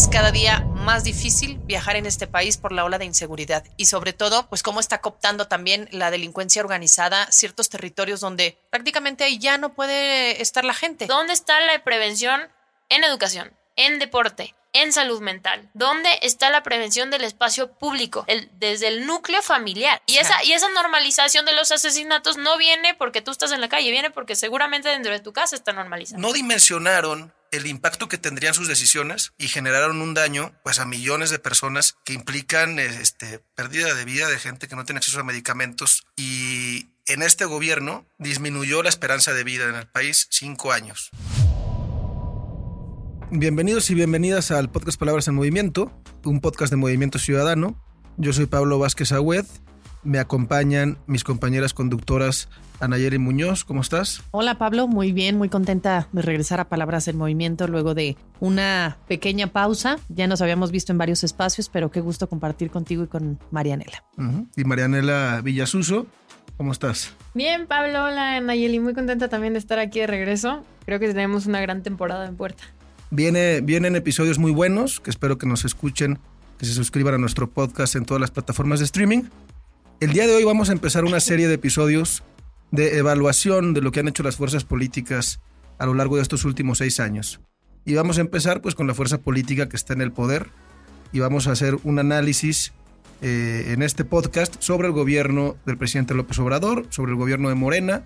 Es cada día más difícil viajar en este país por la ola de inseguridad y sobre todo, pues cómo está cooptando también la delincuencia organizada ciertos territorios donde prácticamente ahí ya no puede estar la gente. ¿Dónde está la prevención en educación, en deporte, en salud mental? ¿Dónde está la prevención del espacio público? Desde el núcleo familiar. Y esa normalización de los asesinatos no viene porque tú estás en la calle, viene porque seguramente dentro de tu casa está normalizado. No dimensionaron el impacto que tendrían sus decisiones y generaron un daño pues a millones de personas que implican pérdida de vida de gente que no tiene acceso a medicamentos. Y en este gobierno disminuyó la esperanza de vida en el país 5 años. Bienvenidos y bienvenidas al podcast Palabras en Movimiento, un podcast de Movimiento Ciudadano. Yo soy Pablo Vázquez Agüed. Me acompañan mis compañeras conductoras Anayeli Muñoz. ¿Cómo estás? Hola Pablo, muy bien, muy contenta de regresar a Palabras en Movimiento luego de una pequeña pausa. Ya nos habíamos visto en varios espacios, pero qué gusto compartir contigo y con Marianela. Y Marianela Villasuso, ¿cómo estás? Bien Pablo, hola Anayeli, muy contenta también de estar aquí de regreso. Creo que tenemos una gran temporada en puerta. Vienen episodios muy buenos, que espero que nos escuchen, que se suscriban a nuestro podcast en todas las plataformas de streaming. El día de hoy vamos a empezar una serie de episodios de evaluación de lo que han hecho las fuerzas políticas a lo largo de estos últimos 6 años. Y vamos a empezar pues con la fuerza política que está en el poder y vamos a hacer un análisis en este podcast sobre el gobierno del presidente López Obrador, sobre el gobierno de Morena,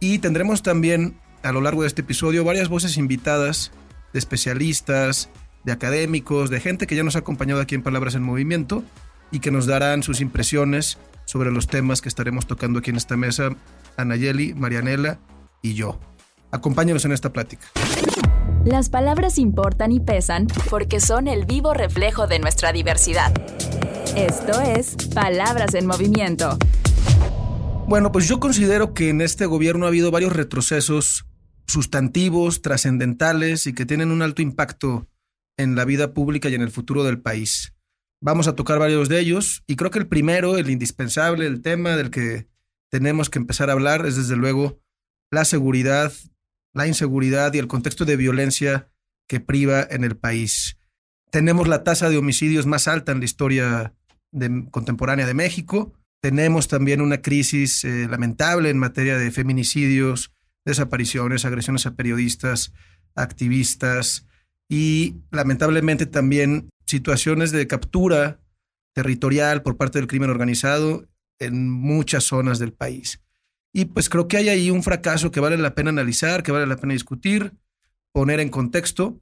y tendremos también a lo largo de este episodio varias voces invitadas de especialistas, de académicos, de gente que ya nos ha acompañado aquí en Palabras en Movimiento y que nos darán sus impresiones sobre los temas que estaremos tocando aquí en esta mesa, Anayeli, Marianela y yo. Acompáñenos en esta plática. Las palabras importan y pesan porque son el vivo reflejo de nuestra diversidad. Esto es Palabras en Movimiento. Bueno, pues yo considero que en este gobierno ha habido varios retrocesos sustantivos, trascendentales y que tienen un alto impacto en la vida pública y en el futuro del país. Vamos a tocar varios de ellos y creo que el primero, el indispensable, el tema del que tenemos que empezar a hablar es desde luego la seguridad, la inseguridad y el contexto de violencia que priva en el país. Tenemos la tasa de homicidios más alta en la historia contemporánea de México. Tenemos también una crisis lamentable en materia de feminicidios, desapariciones, agresiones a periodistas, activistas y lamentablemente también situaciones de captura territorial por parte del crimen organizado en muchas zonas del país. Y pues creo que hay ahí un fracaso que vale la pena analizar, que vale la pena discutir, poner en contexto.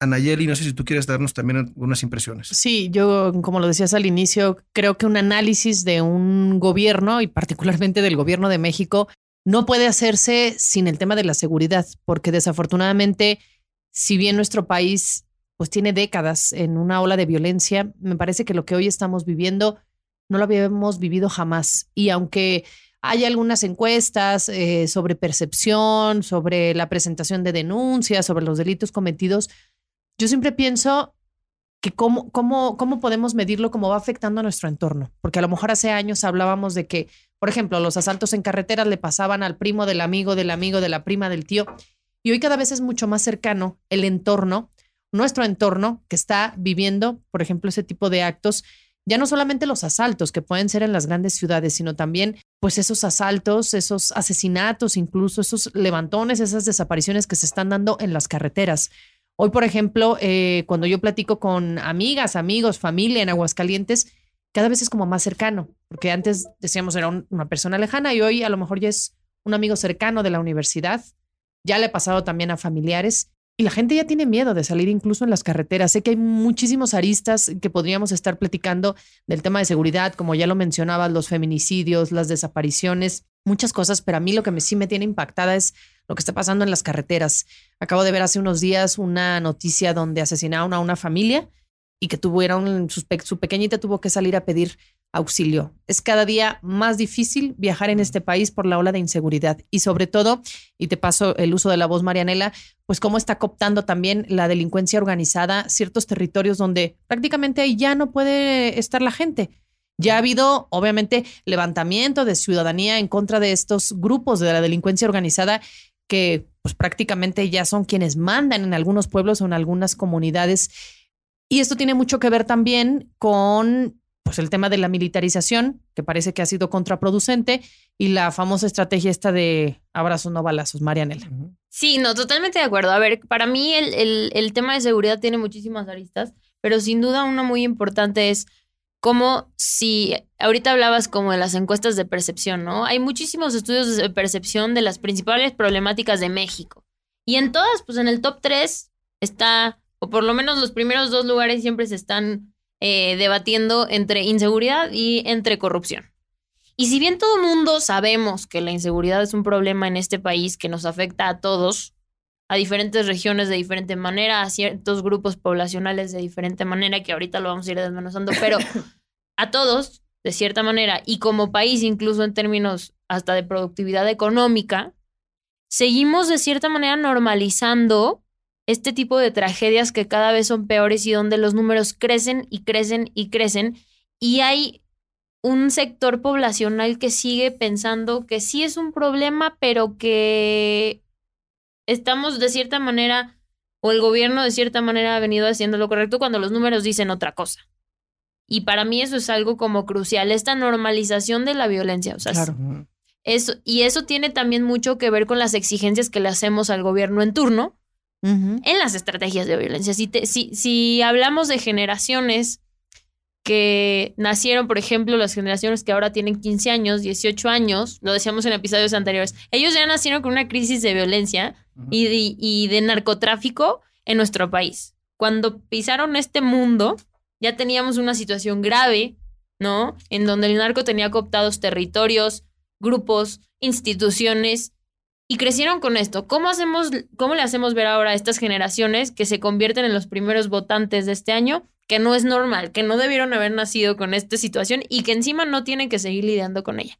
Anayeli, no sé si tú quieres darnos también algunas impresiones. Sí, yo, como lo decías al inicio, creo que un análisis de un gobierno y particularmente del gobierno de México no puede hacerse sin el tema de la seguridad, porque desafortunadamente, si bien nuestro país pues tiene décadas en una ola de violencia, me parece que lo que hoy estamos viviendo no lo habíamos vivido jamás. Y aunque hay algunas encuestas sobre percepción, sobre la presentación de denuncias, sobre los delitos cometidos, yo siempre pienso que cómo podemos medirlo, cómo va afectando a nuestro entorno. Porque a lo mejor hace años hablábamos de que, por ejemplo, los asaltos en carreteras le pasaban al primo del amigo, de la prima, del tío. Y hoy cada vez es mucho más cercano el entorno, nuestro entorno que está viviendo, por ejemplo, ese tipo de actos, ya no solamente los asaltos que pueden ser en las grandes ciudades, sino también pues esos asaltos, esos asesinatos, incluso esos levantones, esas desapariciones que se están dando en las carreteras. Hoy, por ejemplo, cuando yo platico con amigas, amigos, familia en Aguascalientes, cada vez es como más cercano, porque antes decíamos era una persona lejana y hoy a lo mejor ya es un amigo cercano de la universidad, ya le ha pasado también a familiares. Y la gente ya tiene miedo de salir incluso en las carreteras. Sé que hay muchísimos aristas que podríamos estar platicando del tema de seguridad, como ya lo mencionabas, los feminicidios, las desapariciones, muchas cosas, pero a mí lo que sí me tiene impactada es lo que está pasando en las carreteras. Acabo de ver hace unos días una noticia donde asesinaron a una familia y que su pequeñita tuvo que salir a pedir auxilio. Es cada día más difícil viajar en este país por la ola de inseguridad y sobre todo, y te paso el uso de la voz, Marianela, pues cómo está cooptando también la delincuencia organizada ciertos territorios donde prácticamente ahí ya no puede estar la gente. Ya ha habido, obviamente, levantamiento de ciudadanía en contra de estos grupos de la delincuencia organizada que pues prácticamente ya son quienes mandan en algunos pueblos o en algunas comunidades. Y esto tiene mucho que ver también con pues, el tema de la militarización, que parece que ha sido contraproducente, y la famosa estrategia esta de abrazos no balazos, Marianela. Sí, no, totalmente de acuerdo. A ver, para mí el tema de seguridad tiene muchísimas aristas, pero sin duda una muy importante es como si, ahorita hablabas como de las encuestas de percepción, ¿no? Hay muchísimos estudios de percepción de las principales problemáticas de México. Y en todas, pues en el top 3 está, o por lo menos los primeros dos lugares siempre se están debatiendo entre inseguridad y entre corrupción. Y si bien todo mundo sabemos que la inseguridad es un problema en este país que nos afecta a todos, a diferentes regiones de diferente manera, a ciertos grupos poblacionales de diferente manera, que ahorita lo vamos a ir desmenuzando, pero a todos, de cierta manera, y como país, incluso en términos hasta de productividad económica, seguimos de cierta manera normalizando este tipo de tragedias que cada vez son peores y donde los números crecen y crecen y crecen, y hay un sector poblacional que sigue pensando que sí es un problema, pero que estamos de cierta manera, o el gobierno de cierta manera ha venido haciendo lo correcto cuando los números dicen otra cosa. Y para mí eso es algo como crucial, esta normalización de la violencia. O sea, claro. Eso, y eso tiene también mucho que ver con las exigencias que le hacemos al gobierno en turno en las estrategias de violencia. Si hablamos de generaciones que nacieron, por ejemplo, las generaciones que ahora tienen 15 años, 18 años, lo decíamos en episodios anteriores, ellos ya nacieron con una crisis de violencia y de narcotráfico en nuestro país. Cuando pisaron este mundo, ya teníamos una situación grave, ¿no? En donde el narco tenía cooptados territorios, grupos, instituciones, y crecieron con esto. ¿Cómo le hacemos ver ahora a estas generaciones que se convierten en los primeros votantes de este año que no es normal, que no debieron haber nacido con esta situación y que encima no tienen que seguir lidiando con ella?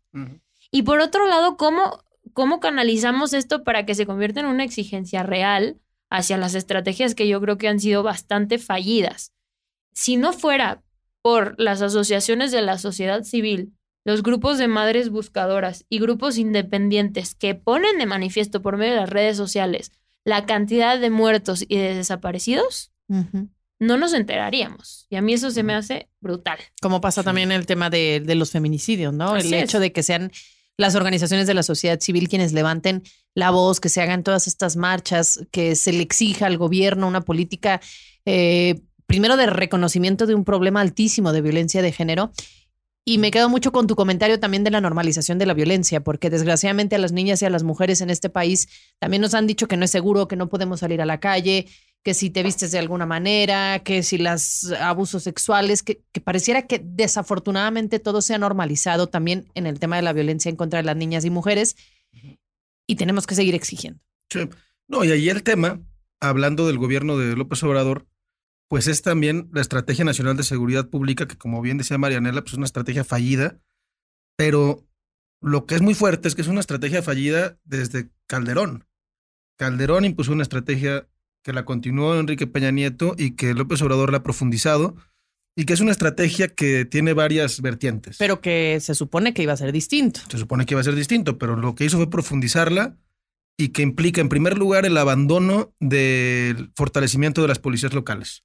Y por otro lado, ¿cómo canalizamos esto para que se convierta en una exigencia real hacia las estrategias que yo creo que han sido bastante fallidas? Si no fuera por las asociaciones de la sociedad civil, los grupos de madres buscadoras y grupos independientes que ponen de manifiesto por medio de las redes sociales la cantidad de muertos y de desaparecidos, no nos enteraríamos. Y a mí eso se me hace brutal. Como pasa también el tema de los feminicidios, ¿no? Así el hecho es de que sean las organizaciones de la sociedad civil quienes levanten la voz, que se hagan todas estas marchas, que se le exija al gobierno una política, primero de reconocimiento de un problema altísimo de violencia de género. Y me quedo mucho con tu comentario también de la normalización de la violencia, porque desgraciadamente a las niñas y a las mujeres en este país también nos han dicho que no es seguro, que no podemos salir a la calle, que si te vistes de alguna manera, que si los abusos sexuales, que pareciera que desafortunadamente todo se ha normalizado también en el tema de la violencia en contra de las niñas y mujeres, y tenemos que seguir exigiendo. Sí. No, y ahí el tema, hablando del gobierno de López Obrador, pues es también la Estrategia Nacional de Seguridad Pública, que como bien decía Marianela, pues es una estrategia fallida, pero lo que es muy fuerte es que es una estrategia fallida desde Calderón. Calderón impuso una estrategia que la continuó Enrique Peña Nieto y que López Obrador la ha profundizado, y que es una estrategia que tiene varias vertientes. Pero que se supone que iba a ser distinto. Se supone que iba a ser distinto, pero lo que hizo fue profundizarla y que implica, en primer lugar, el abandono del fortalecimiento de las policías locales.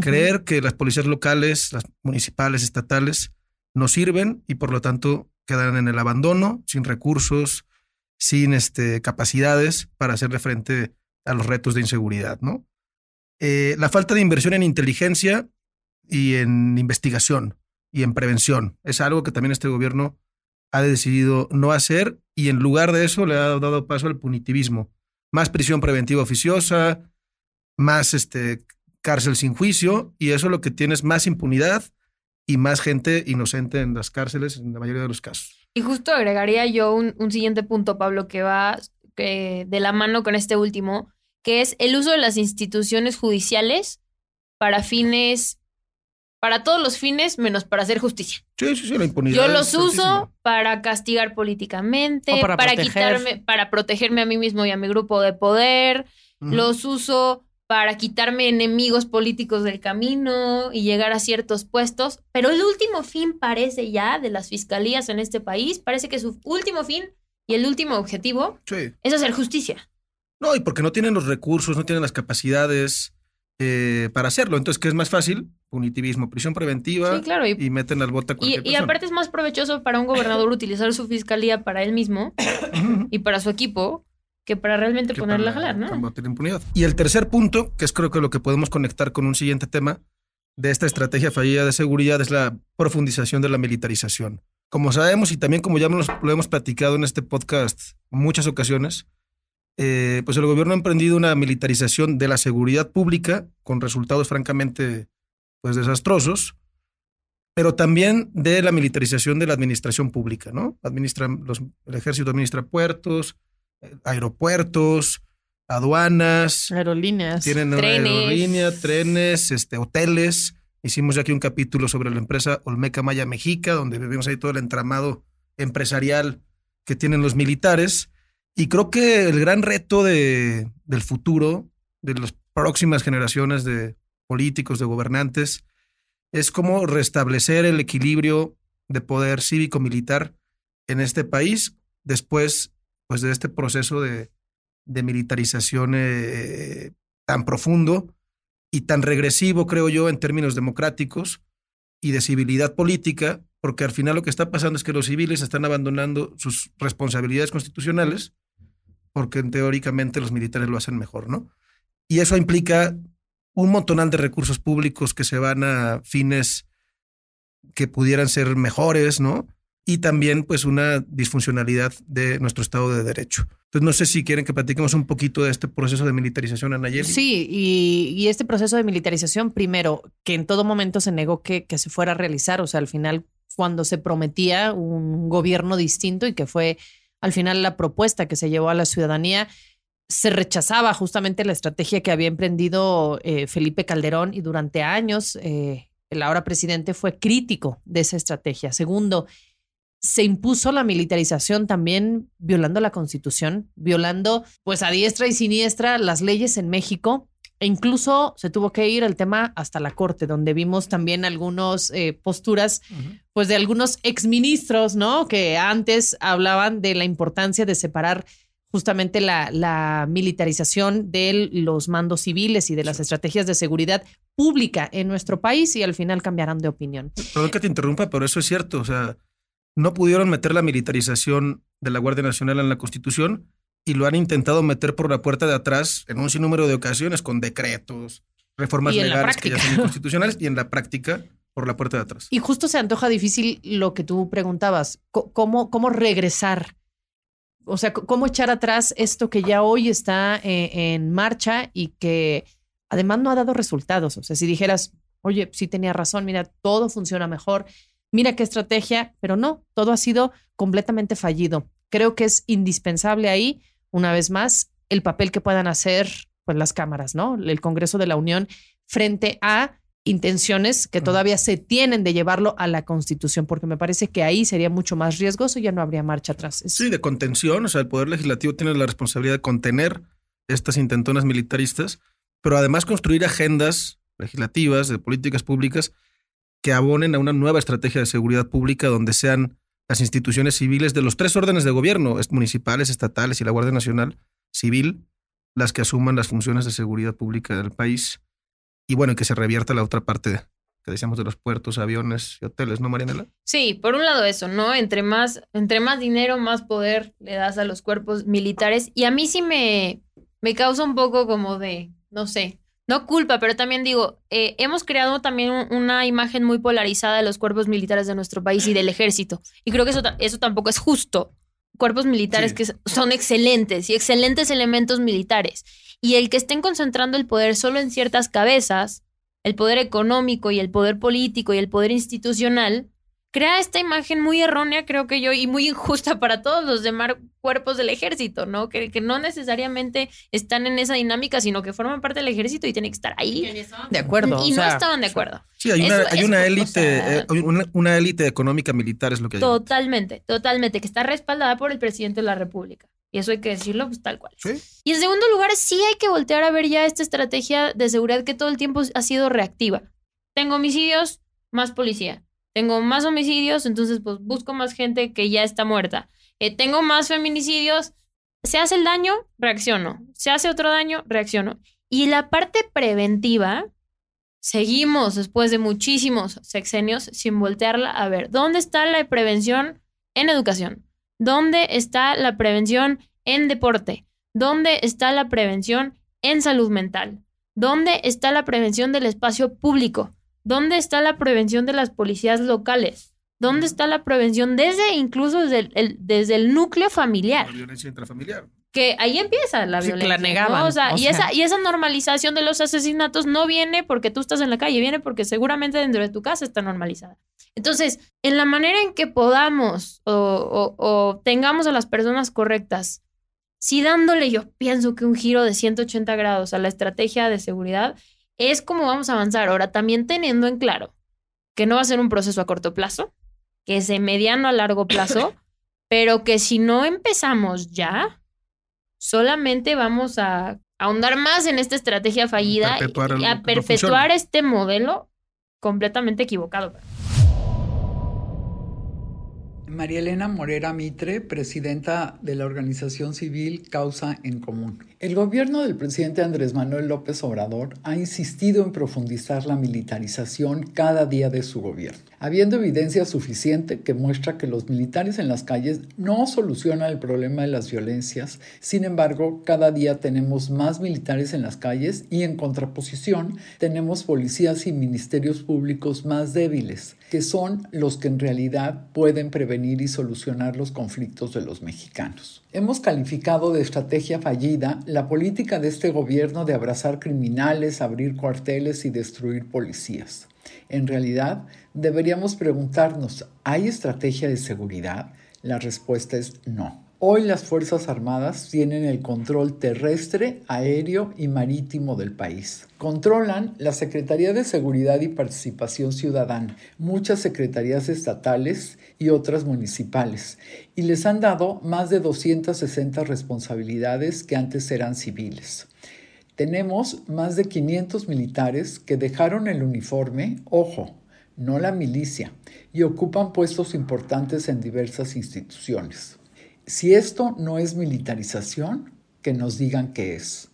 Creer que las policías locales, las municipales, estatales, no sirven y por lo tanto quedan en el abandono, sin recursos, sin capacidades para hacerle frente a los retos de inseguridad, ¿no? La falta de inversión en inteligencia y en investigación y en prevención es algo que también este gobierno ha decidido no hacer, y en lugar de eso le ha dado paso al punitivismo. Más prisión preventiva oficiosa, más cárcel sin juicio, y eso lo que tiene es más impunidad y más gente inocente en las cárceles en la mayoría de los casos. Y justo agregaría yo un siguiente punto, Pablo, que va de la mano con este último, que es el uso de las instituciones judiciales para todos los fines menos para hacer justicia. Sí, la impunidad. Yo los uso para castigar políticamente, o para protegerme a mí mismo y a mi grupo de poder. Los uso para quitarme enemigos políticos del camino y llegar a ciertos puestos. Pero el último fin parece ya de las fiscalías en este país, parece que su último fin y el último objetivo es hacer justicia. No, y porque no tienen los recursos, no tienen las capacidades, para hacerlo. Entonces, ¿qué es más fácil? Punitivismo, prisión preventiva, sí, claro, y meten al bote a cualquier persona. Y aparte es más provechoso para un gobernador utilizar su fiscalía para él mismo y para su equipo que para realmente que ponerla para, a jalar, ¿no? Combatir impunidad. Y el tercer punto, que es creo que lo que podemos conectar con un siguiente tema de esta estrategia fallida de seguridad, es la profundización de la militarización. Como sabemos y también como ya lo hemos platicado en este podcast muchas ocasiones, pues el gobierno ha emprendido una militarización de la seguridad pública con resultados francamente pues desastrosos, pero también de la militarización de la administración pública, ¿no? El ejército administra puertos, aeropuertos, aduanas, aerolíneas, tienen trenes, hoteles. Hicimos ya aquí un capítulo sobre la empresa Olmeca Maya Mexica, donde vemos ahí todo el entramado empresarial que tienen los militares. Y creo que el gran reto del futuro, de las próximas generaciones de políticos, de gobernantes, es cómo restablecer el equilibrio de poder cívico-militar en este país después pues, de este proceso de militarización tan profundo y tan regresivo, creo yo, en términos democráticos y de civilidad política, porque al final lo que está pasando es que los civiles están abandonando sus responsabilidades constitucionales porque teóricamente los militares lo hacen mejor, ¿no? Y eso implica un montonal de recursos públicos que se van a fines que pudieran ser mejores, ¿no? Y también, pues, una disfuncionalidad de nuestro Estado de Derecho. Entonces, no sé si quieren que platiquemos un poquito de este proceso de militarización, Anayeli. Sí, y este proceso de militarización, primero, que en todo momento se negó que se fuera a realizar. O sea, al final, cuando se prometía un gobierno distinto y que fue, al final, la propuesta que se llevó a la ciudadanía, se rechazaba justamente la estrategia que había emprendido Felipe Calderón y durante años el ahora presidente fue crítico de esa estrategia. Segundo, se impuso la militarización también violando la Constitución, violando pues a diestra y siniestra las leyes en México, e incluso se tuvo que ir el tema hasta la Corte, donde vimos también algunas posturas pues de algunos exministros, ¿no? Que antes hablaban de la importancia de separar justamente la militarización de los mandos civiles y de las estrategias de seguridad pública en nuestro país, y al final cambiarán de opinión. Perdón que te interrumpa, pero eso es cierto. O sea, no pudieron meter la militarización de la Guardia Nacional en la Constitución y lo han intentado meter por la puerta de atrás en un sinnúmero de ocasiones con decretos, reformas legales que ya son inconstitucionales y en la práctica por la puerta de atrás. Y justo se antoja difícil lo que tú preguntabas, ¿cómo regresar? O sea, ¿cómo echar atrás esto que ya hoy está en marcha y que además no ha dado resultados? O sea, si dijeras, oye, sí tenía razón, mira, todo funciona mejor, mira qué estrategia, pero no, todo ha sido completamente fallido. Creo que es indispensable ahí, una vez más, el papel que puedan hacer pues, las cámaras, ¿no? El Congreso de la Unión frente a intenciones que todavía se tienen de llevarlo a la Constitución, porque me parece que ahí sería mucho más riesgoso y ya no habría marcha atrás. Sí, de contención, o sea, el Poder Legislativo tiene la responsabilidad de contener estas intentonas militaristas, pero además construir agendas legislativas, de políticas públicas, que abonen a una nueva estrategia de seguridad pública donde sean las instituciones civiles de los tres órdenes de gobierno, municipales, estatales y la Guardia Nacional Civil, las que asuman las funciones de seguridad pública del país. Y bueno, que se revierta la otra parte que decíamos de los puertos, aviones y hoteles, ¿no, Marianela? Sí, por un lado eso, ¿no? Entre más dinero, más poder le das a los cuerpos militares. Y a mí sí me causa un poco como de, no sé, no culpa, pero también digo, hemos creado también una imagen muy polarizada de los cuerpos militares de nuestro país y del ejército. Y creo que eso tampoco es justo. Cuerpos militares sí, que son excelentes y excelentes elementos militares. Y el que estén concentrando el poder solo en ciertas cabezas, el poder económico y el poder político y el poder institucional, crea esta imagen muy errónea, creo que yo, y muy injusta para todos los demás cuerpos del ejército, ¿no? Que no necesariamente están en esa dinámica, sino que forman parte del ejército y tienen que estar ahí. De acuerdo. Y o sea, no estaban de acuerdo. Sí, hay una élite económica militar es lo que hay. Totalmente, que está respaldada por el presidente de la República. Y eso hay que decirlo pues tal cual. ¿Sí? Y en segundo lugar, sí hay que voltear a ver ya esta estrategia de seguridad que todo el tiempo ha sido reactiva. Tengo homicidios, más policía. Tengo más homicidios, entonces pues busco más gente que ya está muerta. Tengo más feminicidios. Se hace el daño, reacciono. Se hace otro daño, reacciono. Y la parte preventiva, seguimos después de muchísimos sexenios sin voltearla a ver. ¿Dónde está la prevención en educación? ¿Dónde está la prevención en deporte? ¿Dónde está la prevención en salud mental? ¿Dónde está la prevención del espacio público? ¿Dónde está la prevención de las policías locales? ¿Dónde está la prevención desde el núcleo familiar? La violencia intrafamiliar. Que ahí empieza la violencia. La negaban, ¿no? Esa normalización de los asesinatos no viene porque tú estás en la calle, viene porque seguramente dentro de tu casa está normalizada. Entonces, en la manera en que podamos o tengamos a las personas correctas, si dándole, yo pienso que un giro de 180 grados a la estrategia de seguridad es como vamos a avanzar. Ahora, también teniendo en claro que no va a ser un proceso a corto plazo, que es de mediano a largo plazo, pero que si no empezamos ya, solamente vamos a ahondar más en esta estrategia fallida y a perpetuar este modelo completamente equivocado. María Elena Morera Mitre, presidenta de la organización civil Causa en Común. El gobierno del presidente Andrés Manuel López Obrador ha insistido en profundizar la militarización cada día de su gobierno, habiendo evidencia suficiente que muestra que los militares en las calles no solucionan el problema de las violencias. Sin embargo, cada día tenemos más militares en las calles y, en contraposición, tenemos policías y ministerios públicos más débiles, que son los que en realidad pueden prevenir y solucionar los conflictos de los mexicanos. Hemos calificado de estrategia fallida la política de este gobierno de abrazar criminales, abrir cuarteles y destruir policías. En realidad, deberíamos preguntarnos, ¿hay estrategia de seguridad? La respuesta es no. Hoy las Fuerzas Armadas tienen el control terrestre, aéreo y marítimo del país. Controlan la Secretaría de Seguridad y Participación Ciudadana, muchas secretarías estatales y otras municipales, y les han dado más de 260 responsabilidades que antes eran civiles. Tenemos más de 500 militares que dejaron el uniforme, ojo, no la milicia, y ocupan puestos importantes en diversas instituciones. Si esto no es militarización, que nos digan qué es.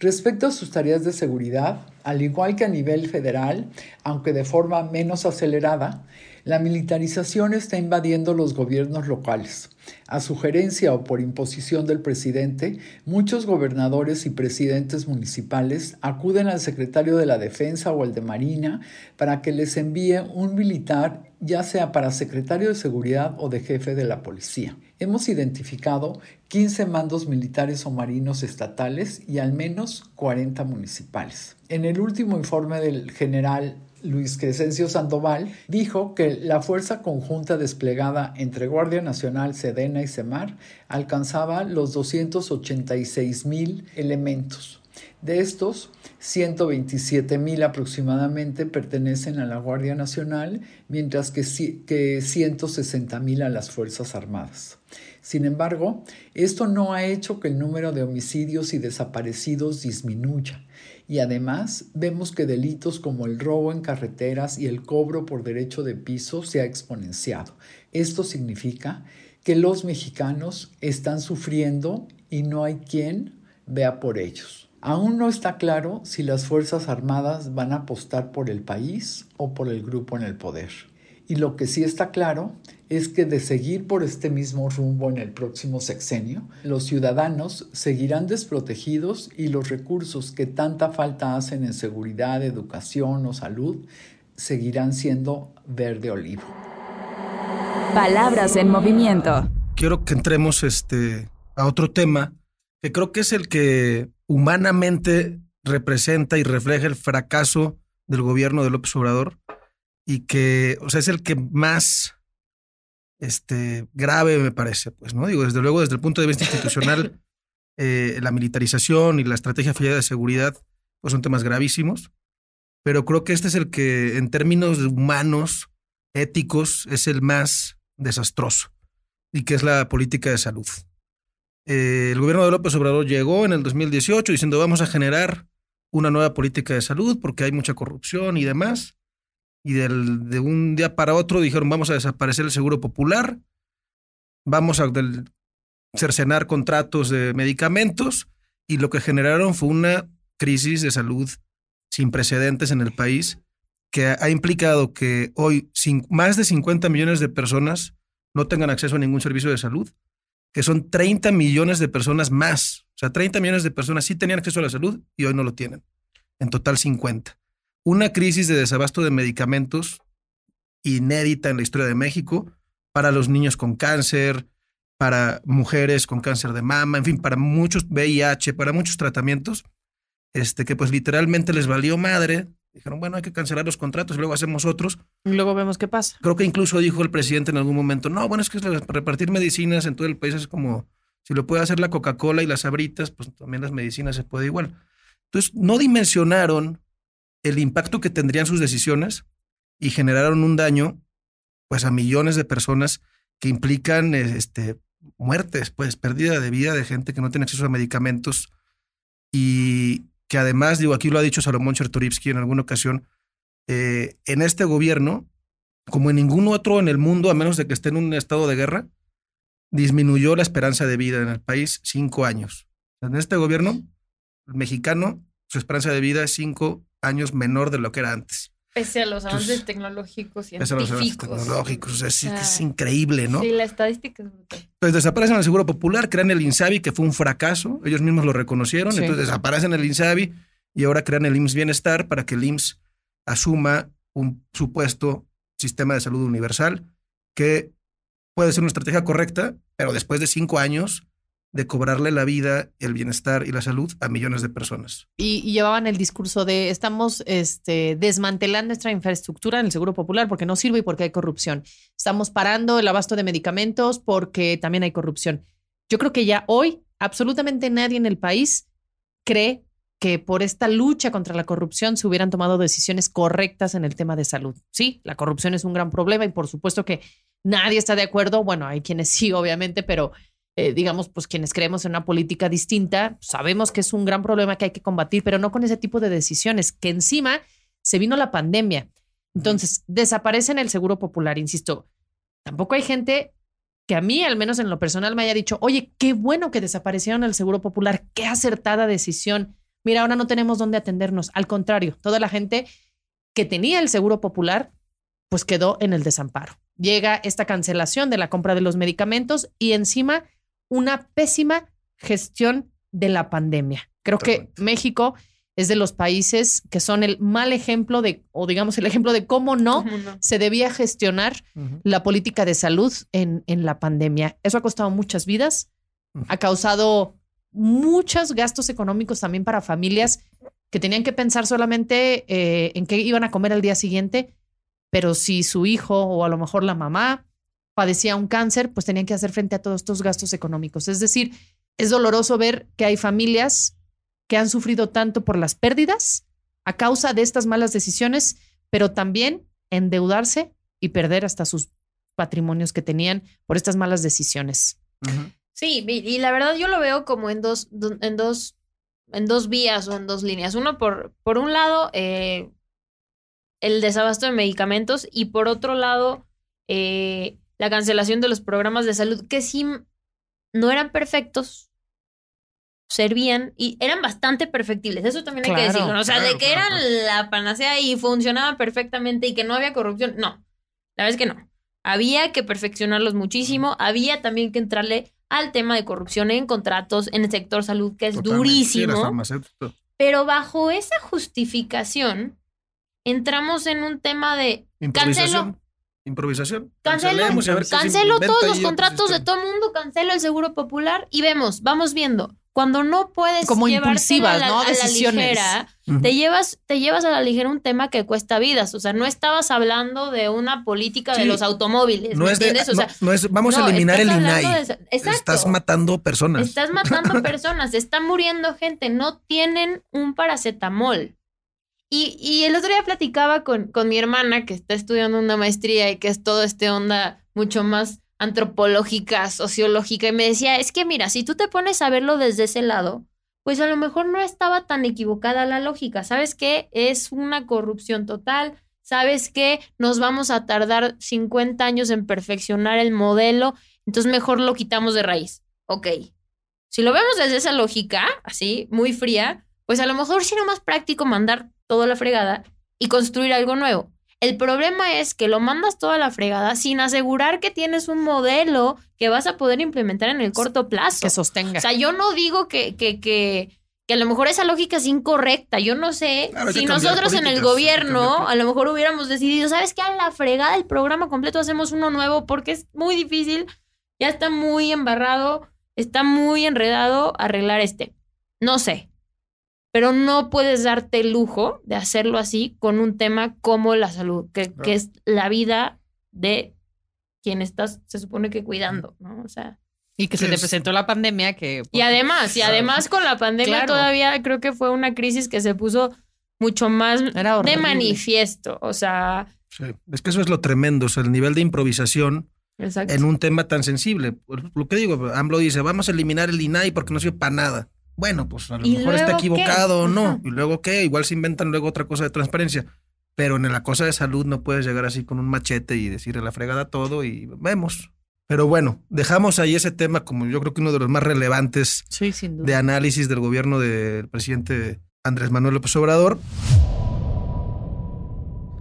Respecto a sus tareas de seguridad, al igual que a nivel federal, aunque de forma menos acelerada, la militarización está invadiendo los gobiernos locales. A sugerencia o por imposición del presidente, muchos gobernadores y presidentes municipales acuden al secretario de la Defensa o al de Marina para que les envíe un militar, ya sea para secretario de Seguridad o de jefe de la policía. Hemos identificado 15 mandos militares o marinos estatales y al menos 40 municipales. En el último informe del general Luis Quesencio Sandoval dijo que la fuerza conjunta desplegada entre Guardia Nacional, Sedena y Semar alcanzaba los 286,000 elementos. De estos, 127,000 aproximadamente pertenecen a la Guardia Nacional, mientras que 160,000 a las Fuerzas Armadas. Sin embargo, esto no ha hecho que el número de homicidios y desaparecidos disminuya. Y además, vemos que delitos como el robo en carreteras y el cobro por derecho de piso se ha exponenciado. Esto significa que los mexicanos están sufriendo y no hay quien vea por ellos. Aún no está claro si las Fuerzas Armadas van a apostar por el país o por el grupo en el poder. Y lo que sí está claro es que de seguir por este mismo rumbo en el próximo sexenio, los ciudadanos seguirán desprotegidos y los recursos que tanta falta hacen en seguridad, educación o salud seguirán siendo verde olivo. Palabras en movimiento. Quiero que entremos a otro tema que creo que es el que humanamente representa y refleja el fracaso del gobierno de López Obrador y que, es el que más grave me parece, pues, ¿no? Digo, desde luego, desde el punto de vista institucional, la militarización y la estrategia fallada de seguridad, pues, son temas gravísimos, pero creo que este es el que, en términos humanos, éticos, es el más desastroso, y que es la política de salud. El gobierno de López Obrador llegó en el 2018 diciendo, vamos a generar una nueva política de salud porque hay mucha corrupción y demás. Y de un día para otro dijeron, vamos a desaparecer el Seguro Popular, vamos a cercenar contratos de medicamentos, y lo que generaron fue una crisis de salud sin precedentes en el país, que ha implicado que hoy más de 50 millones de personas no tengan acceso a ningún servicio de salud, que son 30 millones de personas más. O sea, 30 millones de personas sí tenían acceso a la salud y hoy no lo tienen. En total 50. Una crisis de desabasto de medicamentos inédita en la historia de México para los niños con cáncer, para mujeres con cáncer de mama, en fin, para muchos VIH, para muchos tratamientos, que pues literalmente les valió madre. Dijeron, bueno, hay que cancelar los contratos y luego hacemos otros. Luego vemos qué pasa. Creo que incluso dijo el presidente en algún momento, no, bueno, es que repartir medicinas en todo el país es como, si lo puede hacer la Coca-Cola y las Sabritas, pues también las medicinas se puede igual. Entonces, no dimensionaron el impacto que tendrían sus decisiones y generaron un daño, pues, a millones de personas que implican muertes, pues, pérdida de vida de gente que no tiene acceso a medicamentos y que además, aquí lo ha dicho Salomón Chertorivsky en alguna ocasión, en este gobierno, como en ningún otro en el mundo, a menos de que esté en un estado de guerra, disminuyó la esperanza de vida en el país 5 años. En este gobierno, el mexicano, su esperanza de vida es 5 años menor de lo que era antes. Pese a los avances tecnológicos y científicos. Pese a los avances tecnológicos, es increíble, ¿no? Sí, la estadística es brutal. Entonces desaparecen el Seguro Popular, crean el Insabi, que fue un fracaso, ellos mismos lo reconocieron, sí. Entonces desaparecen el Insabi y ahora crean el IMSS-Bienestar para que el IMSS asuma un supuesto sistema de salud universal que puede ser una estrategia correcta, pero después de 5 años de cobrarle la vida, el bienestar y la salud a millones de personas. Y llevaban el discurso de estamos desmantelando nuestra infraestructura en el Seguro Popular porque no sirve y porque hay corrupción. Estamos parando el abasto de medicamentos porque también hay corrupción. Yo creo que ya hoy absolutamente nadie en el país cree que por esta lucha contra la corrupción se hubieran tomado decisiones correctas en el tema de salud. Sí, la corrupción es un gran problema y por supuesto que nadie está de acuerdo. Bueno, hay quienes sí, obviamente, pero... digamos, pues quienes creemos en una política distinta, sabemos que es un gran problema que hay que combatir, pero no con ese tipo de decisiones, que encima se vino la pandemia. Entonces, desaparece en el Seguro Popular, insisto, tampoco hay gente que a mí, al menos en lo personal, me haya dicho, oye, qué bueno que desaparecieron el Seguro Popular, qué acertada decisión. Mira, ahora no tenemos dónde atendernos. Al contrario, toda la gente que tenía el Seguro Popular, pues quedó en el desamparo. Llega esta cancelación de la compra de los medicamentos y encima... una pésima gestión de la pandemia. Creo que México es de los países que son el mal ejemplo de, o digamos el ejemplo de cómo no se debía gestionar la política de salud en la pandemia. Eso ha costado muchas vidas, ha causado muchos gastos económicos también para familias que tenían que pensar solamente en qué iban a comer al día siguiente, pero si su hijo o a lo mejor la mamá padecía un cáncer, pues tenían que hacer frente a todos estos gastos económicos. Es decir, es doloroso ver que hay familias que han sufrido tanto por las pérdidas a causa de estas malas decisiones, pero también endeudarse y perder hasta sus patrimonios que tenían por estas malas decisiones. Uh-huh. Sí, y la verdad yo lo veo como en dos vías o en dos líneas. Uno, por un lado, el desabasto de medicamentos y por otro lado, la cancelación de los programas de salud, que sí no eran perfectos, servían y eran bastante perfectibles. Eso también hay que decirlo. O sea, eran la panacea y funcionaban perfectamente y que no había corrupción. No, la verdad es que no. Había que perfeccionarlos muchísimo. Había también que entrarle al tema de corrupción en contratos, en el sector salud, que es durísimo. Sí, pero bajo esa justificación, entramos en un tema de cancelo. Improvisación. Cancelo todos los contratos de todo el mundo, cancelo el Seguro Popular y vamos viendo. Cuando no puedes como impulsivas, ¿no? A la ligera, te llevas a la ligera un tema que cuesta vidas. O sea, no estabas hablando de una política de los automóviles, no, ¿me entiendes? O sea, vamos a eliminar el INAI. Estás matando personas. Está muriendo gente. No tienen un paracetamol. Y el otro día platicaba con mi hermana que está estudiando una maestría y que es todo onda mucho más antropológica, sociológica, y me decía, es que mira, si tú te pones a verlo desde ese lado, pues a lo mejor no estaba tan equivocada la lógica. ¿Sabes qué? Es una corrupción total. ¿Sabes qué? Nos vamos a tardar 50 años en perfeccionar el modelo, entonces mejor lo quitamos de raíz. Ok. Si lo vemos desde esa lógica, así, muy fría, pues a lo mejor será más práctico mandar toda la fregada y construir algo nuevo. El problema es que lo mandas toda la fregada sin asegurar que tienes un modelo que vas a poder implementar en el corto plazo. Que sostenga. O sea, yo no digo que a lo mejor esa lógica es incorrecta. Yo no sé, claro, si nosotros en el gobierno a lo mejor hubiéramos decidido, ¿sabes qué? A la fregada el programa completo, hacemos uno nuevo porque es muy difícil, ya está muy embarrado, está muy enredado arreglar este. No sé. Pero no puedes darte el lujo de hacerlo así con un tema como la salud, que es la vida de quien estás, se supone que cuidando, ¿no? O sea. Y que se te presentó la pandemia que. Pues, y además con la pandemia todavía creo que fue una crisis que se puso mucho más de manifiesto. O sea. Sí. Es que eso es lo tremendo, o sea, el nivel de improvisación. Exacto. En un tema tan sensible. Lo que digo, AMLO dice, vamos a eliminar el INAI porque no sirve para nada. Bueno, pues a lo mejor está equivocado o no. ¿Y luego qué? Igual se inventan luego otra cosa de transparencia. Pero en la cosa de salud no puedes llegar así con un machete y decirle la fregada todo y vemos. Pero bueno, dejamos ahí ese tema como yo creo que uno de los más relevantes, sí, sin duda, de análisis del gobierno del presidente Andrés Manuel López Obrador.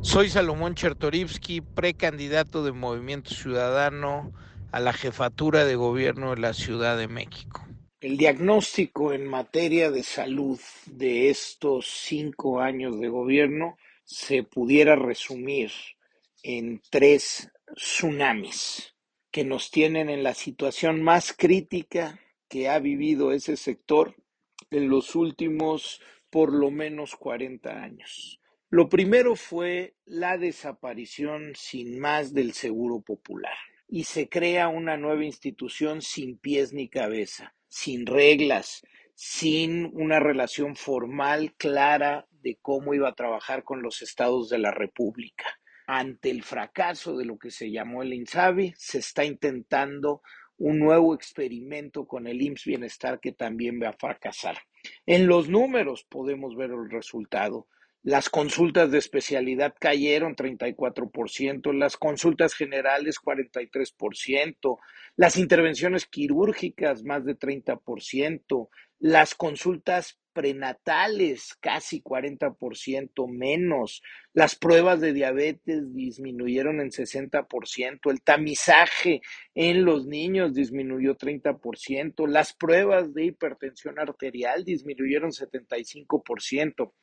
Soy Salomón Chertorivsky, precandidato de Movimiento Ciudadano a la jefatura de gobierno de la Ciudad de México. El diagnóstico en materia de salud de estos 5 años de gobierno se pudiera resumir en 3 tsunamis que nos tienen en la situación más crítica que ha vivido ese sector en los últimos por lo menos 40 años. Lo primero fue la desaparición sin más del Seguro Popular y se crea una nueva institución sin pies ni cabeza, sin reglas, sin una relación formal clara de cómo iba a trabajar con los estados de la República. Ante el fracaso de lo que se llamó el Insabi, se está intentando un nuevo experimento con el IMSS-Bienestar que también va a fracasar. En los números podemos ver el resultado. Las consultas de especialidad cayeron 34%, las consultas generales 43%, las intervenciones quirúrgicas más de 30%, las consultas prenatales casi 40% menos, las pruebas de diabetes disminuyeron en 60%, el tamizaje en los niños disminuyó 30%, las pruebas de hipertensión arterial disminuyeron 75%.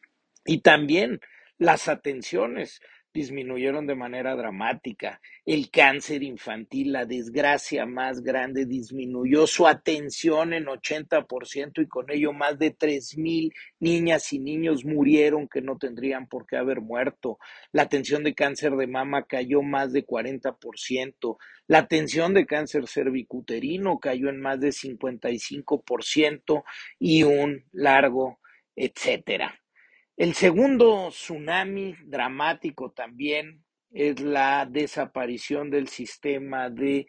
Y también las atenciones disminuyeron de manera dramática. El cáncer infantil, la desgracia más grande, disminuyó su atención en 80% y con ello más de 3,000 niñas y niños murieron que no tendrían por qué haber muerto. La atención de cáncer de mama cayó más de 40%. La atención de cáncer cervicuterino cayó en más de 55% y un largo etcétera. El segundo tsunami dramático también es la desaparición del sistema de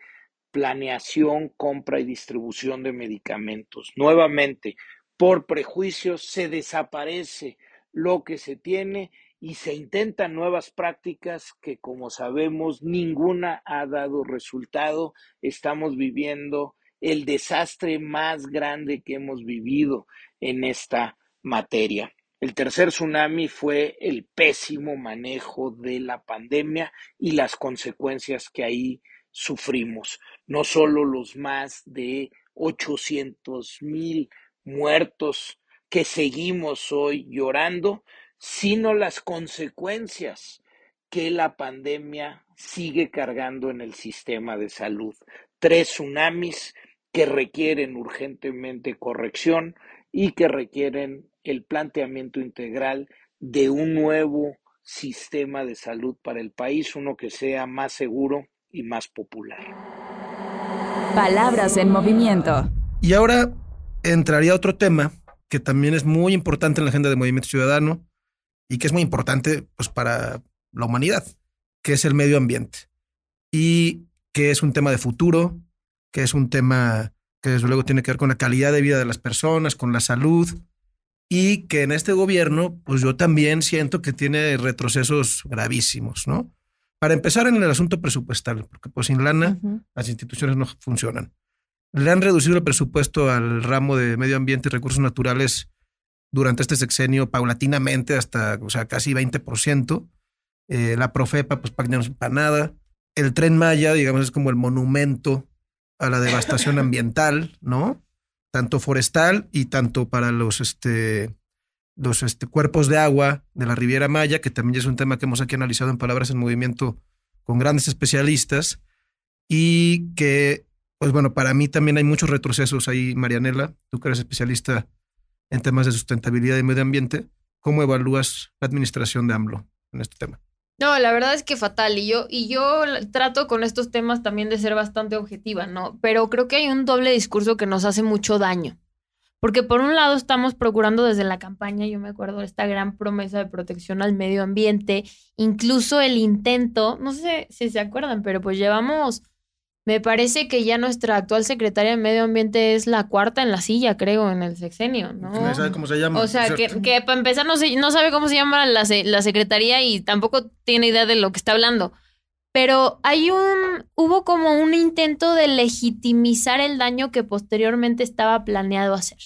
planeación, compra y distribución de medicamentos. Nuevamente, por prejuicios se desaparece lo que se tiene y se intentan nuevas prácticas que, como sabemos, ninguna ha dado resultado. Estamos viviendo el desastre más grande que hemos vivido en esta materia. El tercer tsunami fue el pésimo manejo de la pandemia y las consecuencias que ahí sufrimos. No solo los más de 800,000 muertos que seguimos hoy llorando, sino las consecuencias que la pandemia sigue cargando en el sistema de salud. 3 tsunamis que requieren urgentemente corrección y que requieren el planteamiento integral de un nuevo sistema de salud para el país, uno que sea más seguro y más popular. Palabras en movimiento. Y ahora entraría otro tema que también es muy importante en la agenda de Movimiento Ciudadano y que es muy importante pues, para la humanidad, que es el medio ambiente y que es un tema de futuro, que es un tema que desde luego tiene que ver con la calidad de vida de las personas, con la salud. Y que en este gobierno, pues yo también siento que tiene retrocesos gravísimos, ¿no? Para empezar en el asunto presupuestal, porque pues sin lana las instituciones no funcionan. Le han reducido el presupuesto al ramo de medio ambiente y recursos naturales durante este sexenio paulatinamente hasta, o sea, casi 20%. La Profepa, pues prácticamente para nada. El Tren Maya, digamos, es como el monumento a la devastación ambiental, ¿no? Tanto forestal y tanto para los cuerpos de agua de la Riviera Maya, que también es un tema que hemos aquí analizado en Palabras en Movimiento con grandes especialistas, y que, pues bueno, para mí también hay muchos retrocesos ahí, Marianela, tú que eres especialista en temas de sustentabilidad y medio ambiente, ¿cómo evalúas la administración de AMLO en este tema? No, la verdad es que fatal, y yo trato con estos temas también de ser bastante objetiva, ¿no? Pero creo que hay un doble discurso que nos hace mucho daño, porque por un lado estamos procurando desde la campaña, yo me acuerdo de esta gran promesa de protección al medio ambiente, incluso el intento, no sé si se acuerdan, pero pues llevamos, me parece que ya nuestra actual secretaria de medio ambiente es la cuarta en la silla, creo, en el sexenio, ¿no? No sabe cómo se llama. O sea, que para empezar no sabe cómo se llama la secretaría y tampoco tiene idea de lo que está hablando. Pero hubo como un intento de legitimizar el daño que posteriormente estaba planeado hacer.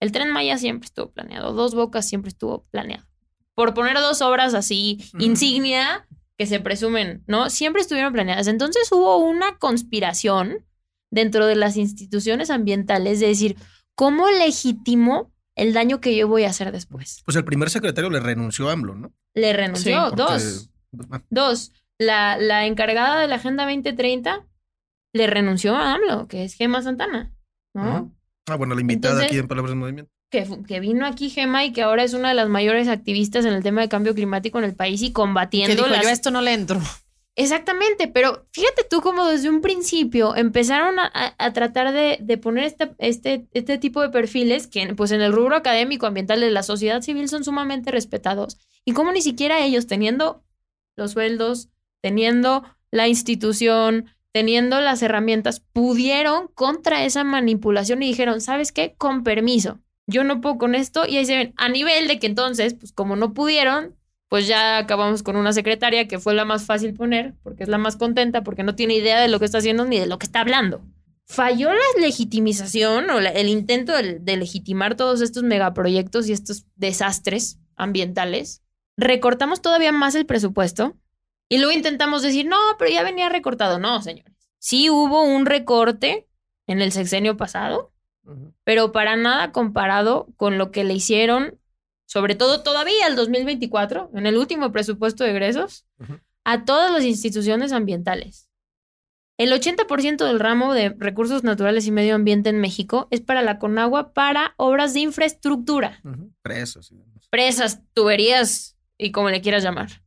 El Tren Maya siempre estuvo planeado, Dos Bocas siempre estuvo planeado. Por poner dos obras así, insignia, que se presumen, ¿no? Siempre estuvieron planeadas. Entonces hubo una conspiración dentro de las instituciones ambientales de decir, ¿cómo legitimo el daño que yo voy a hacer después? Pues el primer secretario le renunció a AMLO, ¿no? Le renunció, sí, dos. La encargada de la Agenda 2030 le renunció a AMLO, que es Gema Santana, ¿no? Ah, bueno, la invitada. Entonces, aquí en Palabras en Movimiento. Que vino aquí Gema y que ahora es una de las mayores activistas en el tema de cambio climático en el país y combatiendo. Que dijo, yo a esto no le entro. Exactamente, pero fíjate tú cómo desde un principio empezaron a tratar de poner este tipo de perfiles que pues en el rubro académico ambiental de la sociedad civil son sumamente respetados, y cómo ni siquiera ellos, teniendo los sueldos, teniendo la institución, teniendo las herramientas, pudieron contra esa manipulación y dijeron, ¿sabes qué? Con permiso, yo no puedo con esto. Y ahí se ven, a nivel de que entonces, pues como no pudieron, pues ya acabamos con una secretaria que fue la más fácil poner, porque es la más contenta, porque no tiene idea de lo que está haciendo ni de lo que está hablando. Falló la legitimización o el intento de legitimar todos estos megaproyectos y estos desastres ambientales. Recortamos todavía más el presupuesto. Y luego intentamos decir, no, pero ya venía recortado. No, señores. Sí hubo un recorte en el sexenio pasado, pero para nada comparado con lo que le hicieron, sobre todo todavía el 2024, en el último presupuesto de egresos, a todas las instituciones ambientales. El 80% del ramo de recursos naturales y medio ambiente en México es para la CONAGUA, para obras de infraestructura. Presas, tuberías y como le quieras llamar.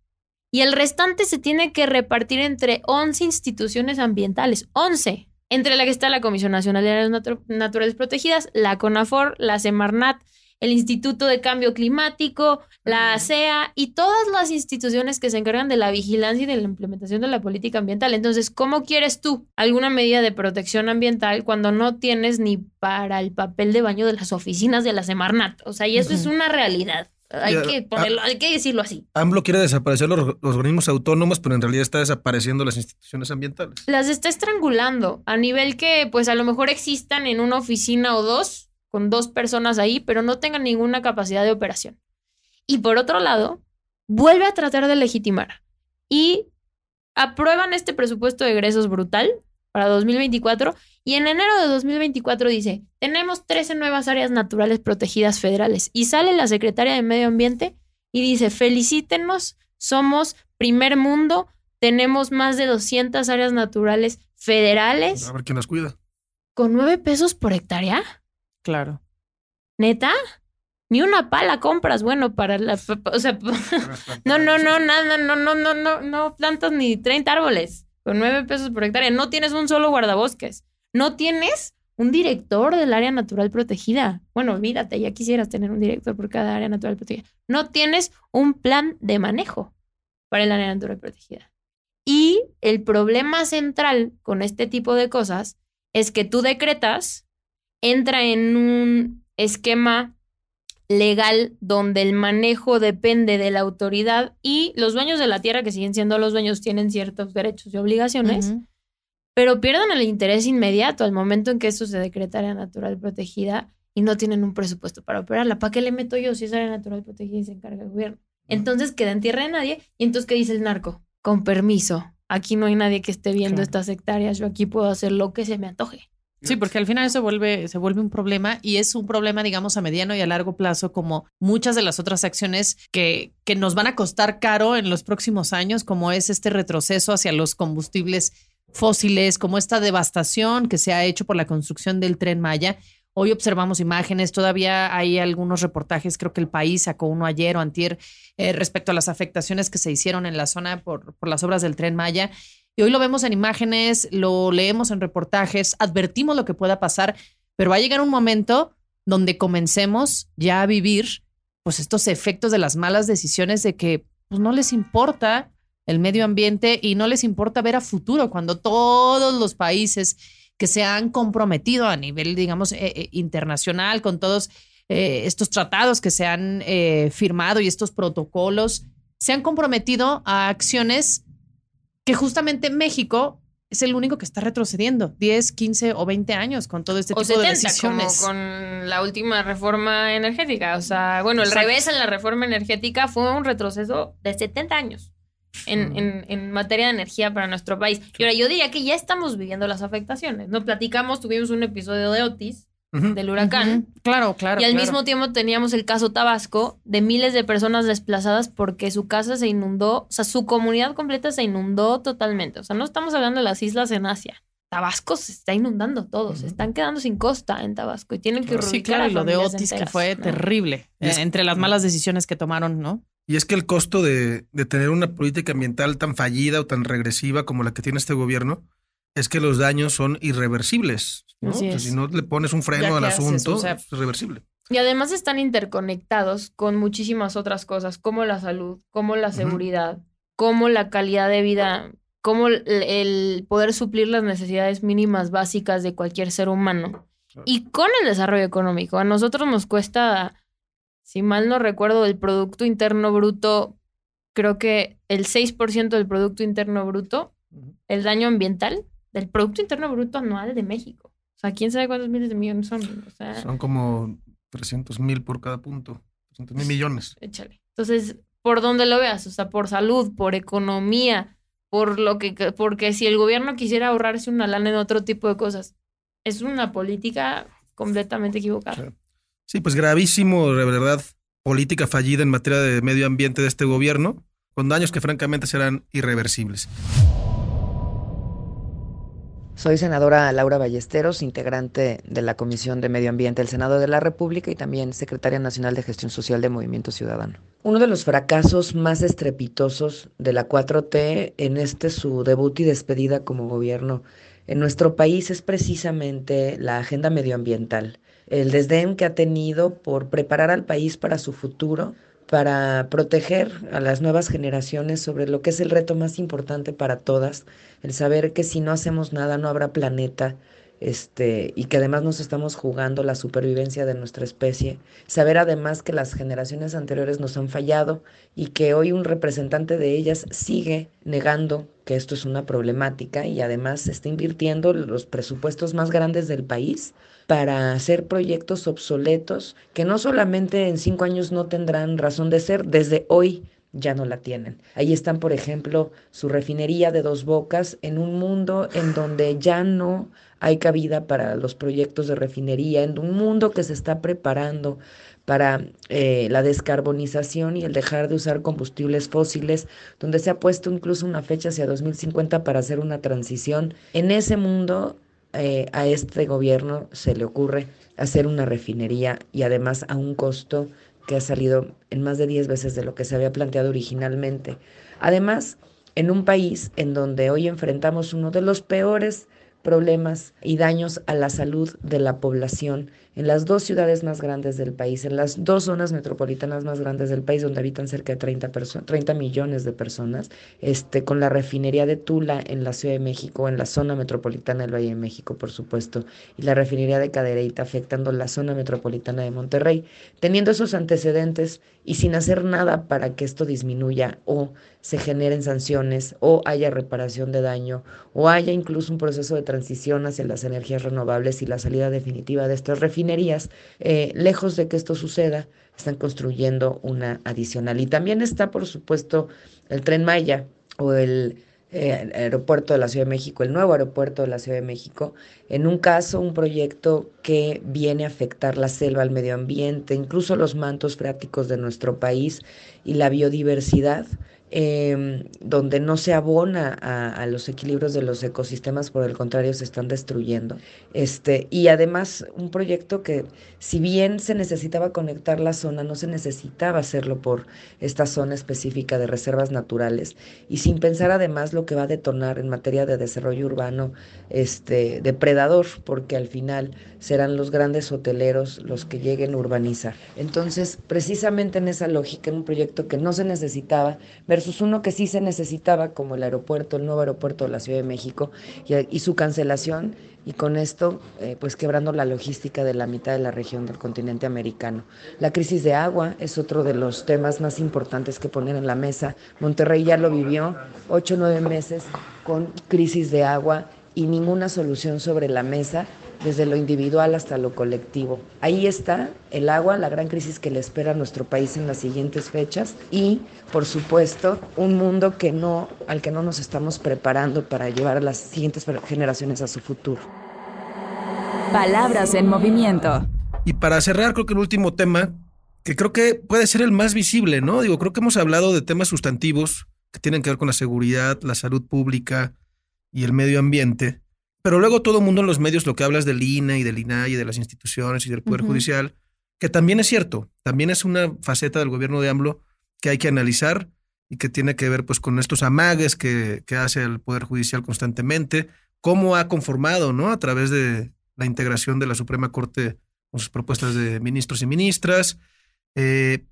Y el restante se tiene que repartir entre 11 instituciones ambientales, 11, entre las que está la Comisión Nacional de Áreas Naturales Protegidas, la CONAFOR, la SEMARNAT, el Instituto de Cambio Climático, la CEA y todas las instituciones que se encargan de la vigilancia y de la implementación de la política ambiental. Entonces, ¿cómo quieres tú alguna medida de protección ambiental cuando no tienes ni para el papel de baño de las oficinas de la SEMARNAT? O sea, y eso es una realidad. Hay que decirlo así. AMLO quiere desaparecer los organismos autónomos, pero en realidad está desapareciendo las instituciones ambientales. Las está estrangulando a nivel que, pues, a lo mejor existan en una oficina o dos, con dos personas ahí, pero no tengan ninguna capacidad de operación. Y por otro lado, vuelve a tratar de legitimar. Y aprueban este presupuesto de egresos brutal para 2024. Y en enero de 2024 dice, tenemos 13 nuevas áreas naturales protegidas federales. Y sale la secretaria de Medio Ambiente y dice, felicítenos, somos primer mundo, tenemos más de 200 áreas naturales federales. A ver quién las cuida. ¿Con 9 pesos por hectárea? Claro. ¿Neta? Ni una pala compras, bueno, para la... O sea, no plantas ni 30 árboles. Con 9 pesos por hectárea. No tienes un solo guardabosques. No tienes un director del área natural protegida. Bueno, olvídate, ya quisieras tener un director por cada área natural protegida. No tienes un plan de manejo para el área natural protegida. Y el problema central con este tipo de cosas es que tú decretas, entra en un esquema legal donde el manejo depende de la autoridad y los dueños de la tierra, que siguen siendo los dueños, tienen ciertos derechos y obligaciones, pero pierden el interés inmediato al momento en que eso se decreta área natural protegida y no tienen un presupuesto para operarla. ¿Para qué le meto yo si es área natural protegida y se encarga el gobierno? Entonces queda en tierra de nadie. Y entonces, ¿qué dice el narco? Con permiso. Aquí no hay nadie que esté viendo estas hectáreas. Yo aquí puedo hacer lo que se me antoje. Sí, porque al final eso se vuelve un problema, y es un problema, digamos, a mediano y a largo plazo, como muchas de las otras acciones que nos van a costar caro en los próximos años, como es este retroceso hacia los combustibles fósiles, como esta devastación que se ha hecho por la construcción del Tren Maya. Hoy observamos imágenes, todavía hay algunos reportajes, creo que El País sacó uno ayer o antier, respecto a las afectaciones que se hicieron en la zona por las obras del Tren Maya. Y hoy lo vemos en imágenes, lo leemos en reportajes, advertimos lo que pueda pasar, pero va a llegar un momento donde comencemos ya a vivir pues estos efectos de las malas decisiones, de que pues, no les importa el medio ambiente y no les importa ver a futuro, cuando todos los países que se han comprometido a nivel, digamos, internacional, con todos estos tratados que se han firmado y estos protocolos, se han comprometido a acciones que justamente México es el único que está retrocediendo 10, 15 o 20 años con todo este tipo de decisiones. Como con la última reforma energética. O sea, bueno, el revés en la reforma energética fue un retroceso de 70 años en materia de energía para nuestro país. Y ahora yo diría que ya estamos viviendo las afectaciones. Nos platicamos, tuvimos un episodio de Otis, del huracán. Claro. Y al mismo tiempo teníamos el caso Tabasco, de miles de personas desplazadas porque su casa se inundó, o sea, su comunidad completa se inundó totalmente. O sea, no estamos hablando de las islas en Asia. Tabasco se está inundando todo, se están quedando sin costa en Tabasco y tienen que reubicar. Sí, claro, y lo de Otis, que fue terrible, entre las malas decisiones que tomaron, ¿no? Y es que el costo de tener una política ambiental tan fallida o tan regresiva como la que tiene este gobierno es que los daños son irreversibles, ¿no? O sea, si no le pones un freno al asunto, o sea, es irreversible. Y además están interconectados con muchísimas otras cosas, como la salud, como la seguridad, como la calidad de vida, como el poder suplir las necesidades mínimas básicas de cualquier ser humano. Y con el desarrollo económico, a nosotros nos cuesta, si mal no recuerdo, el Producto Interno Bruto, creo que el 6% del Producto Interno Bruto, el daño ambiental del Producto Interno Bruto anual de México. O sea, quién sabe cuántos miles de millones son. O sea, son como 300,000 por cada punto. 300,000 millones. Échale. Entonces, por donde lo veas, o sea, por salud, por economía, por lo que... Porque si el gobierno quisiera ahorrarse una lana en otro tipo de cosas, es una política completamente equivocada. Sí, pues gravísimo, de verdad, política fallida en materia de medio ambiente de este gobierno, con daños que francamente serán irreversibles. Soy senadora Laura Ballesteros, integrante de la Comisión de Medio Ambiente del Senado de la República y también secretaria nacional de Gestión Social de Movimiento Ciudadano. Uno de los fracasos más estrepitosos de la 4T en su debut y despedida como gobierno en nuestro país es precisamente la agenda medioambiental. El desdén que ha tenido por preparar al país para su futuro, para proteger a las nuevas generaciones sobre lo que es el reto más importante para todas, el saber que si no hacemos nada no habrá planeta, y que además nos estamos jugando la supervivencia de nuestra especie, saber además que las generaciones anteriores nos han fallado y que hoy un representante de ellas sigue negando que esto es una problemática y además se está invirtiendo los presupuestos más grandes del país para hacer proyectos obsoletos que no solamente en 5 años no tendrán razón de ser, desde hoy ya no la tienen. Ahí están, por ejemplo, su refinería de Dos Bocas, en un mundo en donde ya no hay cabida para los proyectos de refinería, en un mundo que se está preparando para la descarbonización y el dejar de usar combustibles fósiles, donde se ha puesto incluso una fecha hacia 2050 para hacer una transición. En ese mundo a este gobierno se le ocurre hacer una refinería y además a un costo que ha salido en más de 10 veces de lo que se había planteado originalmente. Además, en un país en donde hoy enfrentamos uno de los peores problemas y daños a la salud de la población, en las 2 ciudades más grandes del país, en las 2 zonas metropolitanas más grandes del país, donde habitan cerca de 30 millones de personas, con la refinería de Tula en la Ciudad de México, en la zona metropolitana del Valle de México, por supuesto, y la refinería de Cadereyta afectando la zona metropolitana de Monterrey, teniendo esos antecedentes y sin hacer nada para que esto disminuya o se generen sanciones o haya reparación de daño o haya incluso un proceso de transición hacia las energías renovables y la salida definitiva de estas refinerías. Lejos de que esto suceda, están construyendo una adicional. Y también está, por supuesto, el Tren Maya o el aeropuerto de la Ciudad de México, el nuevo aeropuerto de la Ciudad de México, en un caso, un proyecto que viene a afectar la selva, el medio ambiente, incluso los mantos freáticos de nuestro país y la biodiversidad, donde no se abona a los equilibrios de los ecosistemas, por el contrario, se están destruyendo. Y además, un proyecto que, si bien se necesitaba conectar la zona, no se necesitaba hacerlo por esta zona específica de reservas naturales, y sin pensar además lo que va a detonar en materia de desarrollo urbano depredador, porque al final serán los grandes hoteleros los que lleguen a urbanizar. Entonces, precisamente en esa lógica, en un proyecto que no se necesitaba, versus uno que sí se necesitaba, como el aeropuerto, el nuevo aeropuerto de la Ciudad de México, y su cancelación, y con esto pues quebrando la logística de la mitad de la región del continente americano. La crisis de agua es otro de los temas más importantes que poner en la mesa. Monterrey ya lo vivió 8 o 9 meses con crisis de agua y ninguna solución sobre la mesa, desde lo individual hasta lo colectivo. Ahí está el agua, la gran crisis que le espera a nuestro país en las siguientes fechas y, por supuesto, un mundo que no, al que no nos estamos preparando para llevar a las siguientes generaciones a su futuro. Palabras en movimiento. Y para cerrar, creo que el último tema, que creo que puede ser el más visible, ¿no? Creo que hemos hablado de temas sustantivos que tienen que ver con la seguridad, la salud pública y el medio ambiente. Pero luego todo el mundo en los medios lo que hablas del INAI y del INAI y de las instituciones y del Poder Judicial, que también es cierto, también es una faceta del gobierno de AMLO que hay que analizar y que tiene que ver pues con estos amagues que hace el Poder Judicial constantemente, cómo ha conformado, ¿no?, a través de la integración de la Suprema Corte con sus propuestas de ministros y ministras,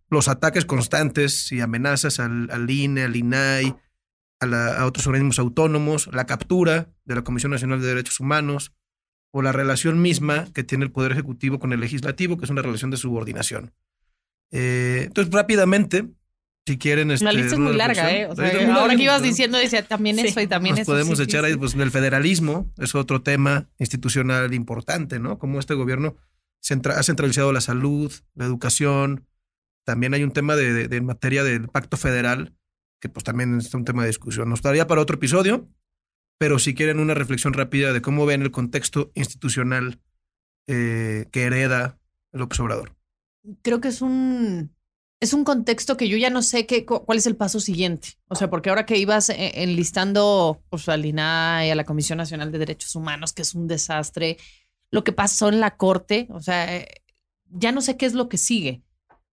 los ataques constantes y amenazas al INE, al INAI, a otros organismos autónomos, la captura de la Comisión Nacional de Derechos Humanos o la relación misma que tiene el Poder Ejecutivo con el Legislativo, que es una relación de subordinación. Entonces, rápidamente, si quieren... La lista es muy larga, ¿eh? O sea, ahora que ibas diciendo, decía, también sí, eso y también eso. Podemos echar ahí, pues, el federalismo es otro tema institucional importante, ¿no? Como este gobierno ha centralizado la salud, la educación. También hay un tema de materia del Pacto Federal, que pues también es un tema de discusión. Nos daría para otro episodio, pero si quieren una reflexión rápida de cómo ven el contexto institucional que hereda López Obrador. Creo que es un contexto que yo ya no sé cuál es el paso siguiente. O sea, porque ahora que ibas enlistando pues, al INAI, a la Comisión Nacional de Derechos Humanos, que es un desastre, lo que pasó en la Corte, o sea, ya no sé qué es lo que sigue.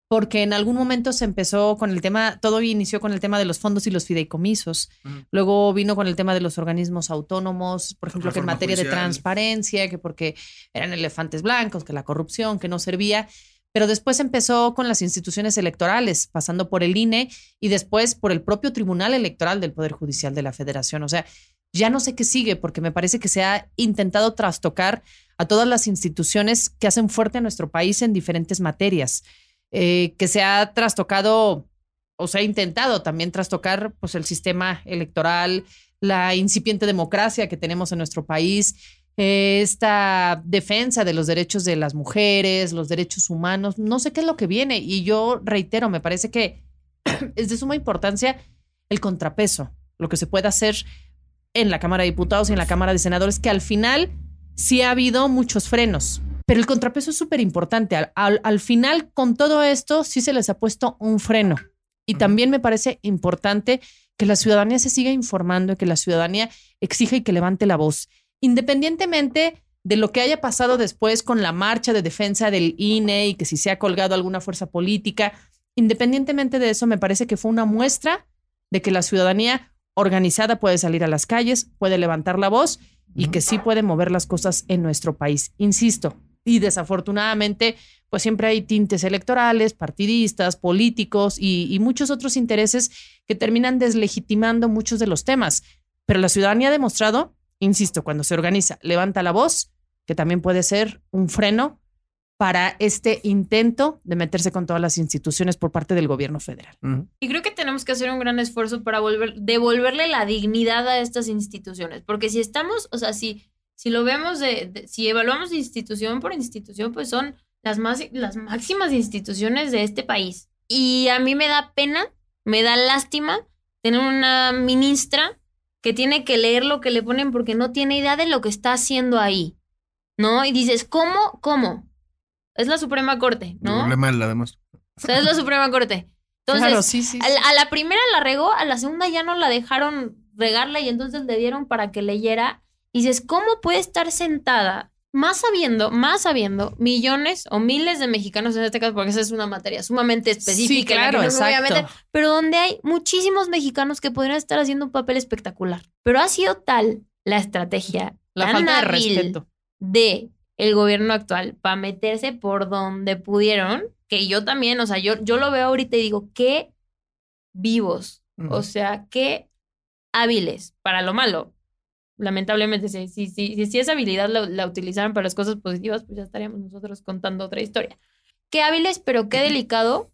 Porque en algún momento se empezó con el tema, todo inició con el tema de los fondos y los fideicomisos. Luego vino con el tema de los organismos autónomos, por ejemplo, que en materia judicial, de transparencia, que porque eran elefantes blancos, que la corrupción, que no servía. Pero después empezó con las instituciones electorales, pasando por el INE y después por el propio Tribunal Electoral del Poder Judicial de la Federación. O sea, ya no sé qué sigue, porque me parece que se ha intentado trastocar a todas las instituciones que hacen fuerte a nuestro país en diferentes materias. Que se ha trastocado o se ha intentado también trastocar pues, el sistema electoral, la incipiente democracia que tenemos en nuestro país, esta defensa de los derechos de las mujeres, los derechos humanos. No sé qué es lo que viene y yo reitero, me parece que es de suma importancia el contrapeso, lo que se puede hacer en la Cámara de Diputados y en la Cámara de Senadores, que al final sí ha habido muchos frenos. Pero el contrapeso es súper importante. Al final, con todo esto, sí se les ha puesto un freno. Y también me parece importante que la ciudadanía se siga informando, que la ciudadanía exija y que levante la voz. Independientemente de lo que haya pasado después con la marcha de defensa del INE y que si se ha colgado alguna fuerza política, independientemente de eso, me parece que fue una muestra de que la ciudadanía organizada puede salir a las calles, puede levantar la voz y que sí puede mover las cosas en nuestro país. Insisto. Y desafortunadamente, pues siempre hay tintes electorales, partidistas, políticos y muchos otros intereses que terminan deslegitimando muchos de los temas. Pero la ciudadanía ha demostrado, insisto, cuando se organiza, levanta la voz, que también puede ser un freno para este intento de meterse con todas las instituciones por parte del gobierno federal. Uh-huh. Y creo que tenemos que hacer un gran esfuerzo para devolverle la dignidad a estas instituciones, porque si estamos, o sea, si lo vemos, si evaluamos institución por institución, pues son las máximas instituciones de este país. Y a mí me da pena, me da lástima tener una ministra que tiene que leer lo que le ponen porque no tiene idea de lo que está haciendo ahí, ¿no? Y dices, ¿cómo? Es la Suprema Corte, ¿no? No le mal, además. O sea, es la Suprema Corte. Entonces, claro, sí. A la primera la regó, a la segunda ya no la dejaron regarla y entonces le dieron para que leyera. Y dices, ¿cómo puede estar sentada, más sabiendo, millones o miles de mexicanos en este caso, porque esa es una materia sumamente específica? Sí, claro, no, exacto. Pero donde hay muchísimos mexicanos que podrían estar haciendo un papel espectacular. Pero ha sido tal la estrategia, la falta de respeto de el gobierno actual para meterse por donde pudieron, que yo también, o sea, yo lo veo ahorita y digo, qué vivos, o sea, qué hábiles para lo malo. Lamentablemente, si esa habilidad la utilizaran para las cosas positivas, pues ya estaríamos nosotros contando otra historia. Qué hábiles, pero qué delicado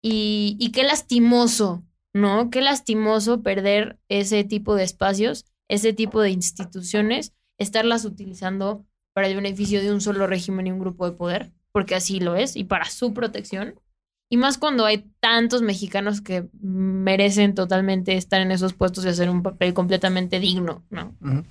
y qué lastimoso, ¿no? Qué lastimoso perder ese tipo de espacios, ese tipo de instituciones, estarlas utilizando para el beneficio de un solo régimen y un grupo de poder, porque así lo es, y para su protección. Y más cuando hay tantos mexicanos que merecen totalmente estar en esos puestos y hacer un papel completamente digno, ¿no? Uh-huh.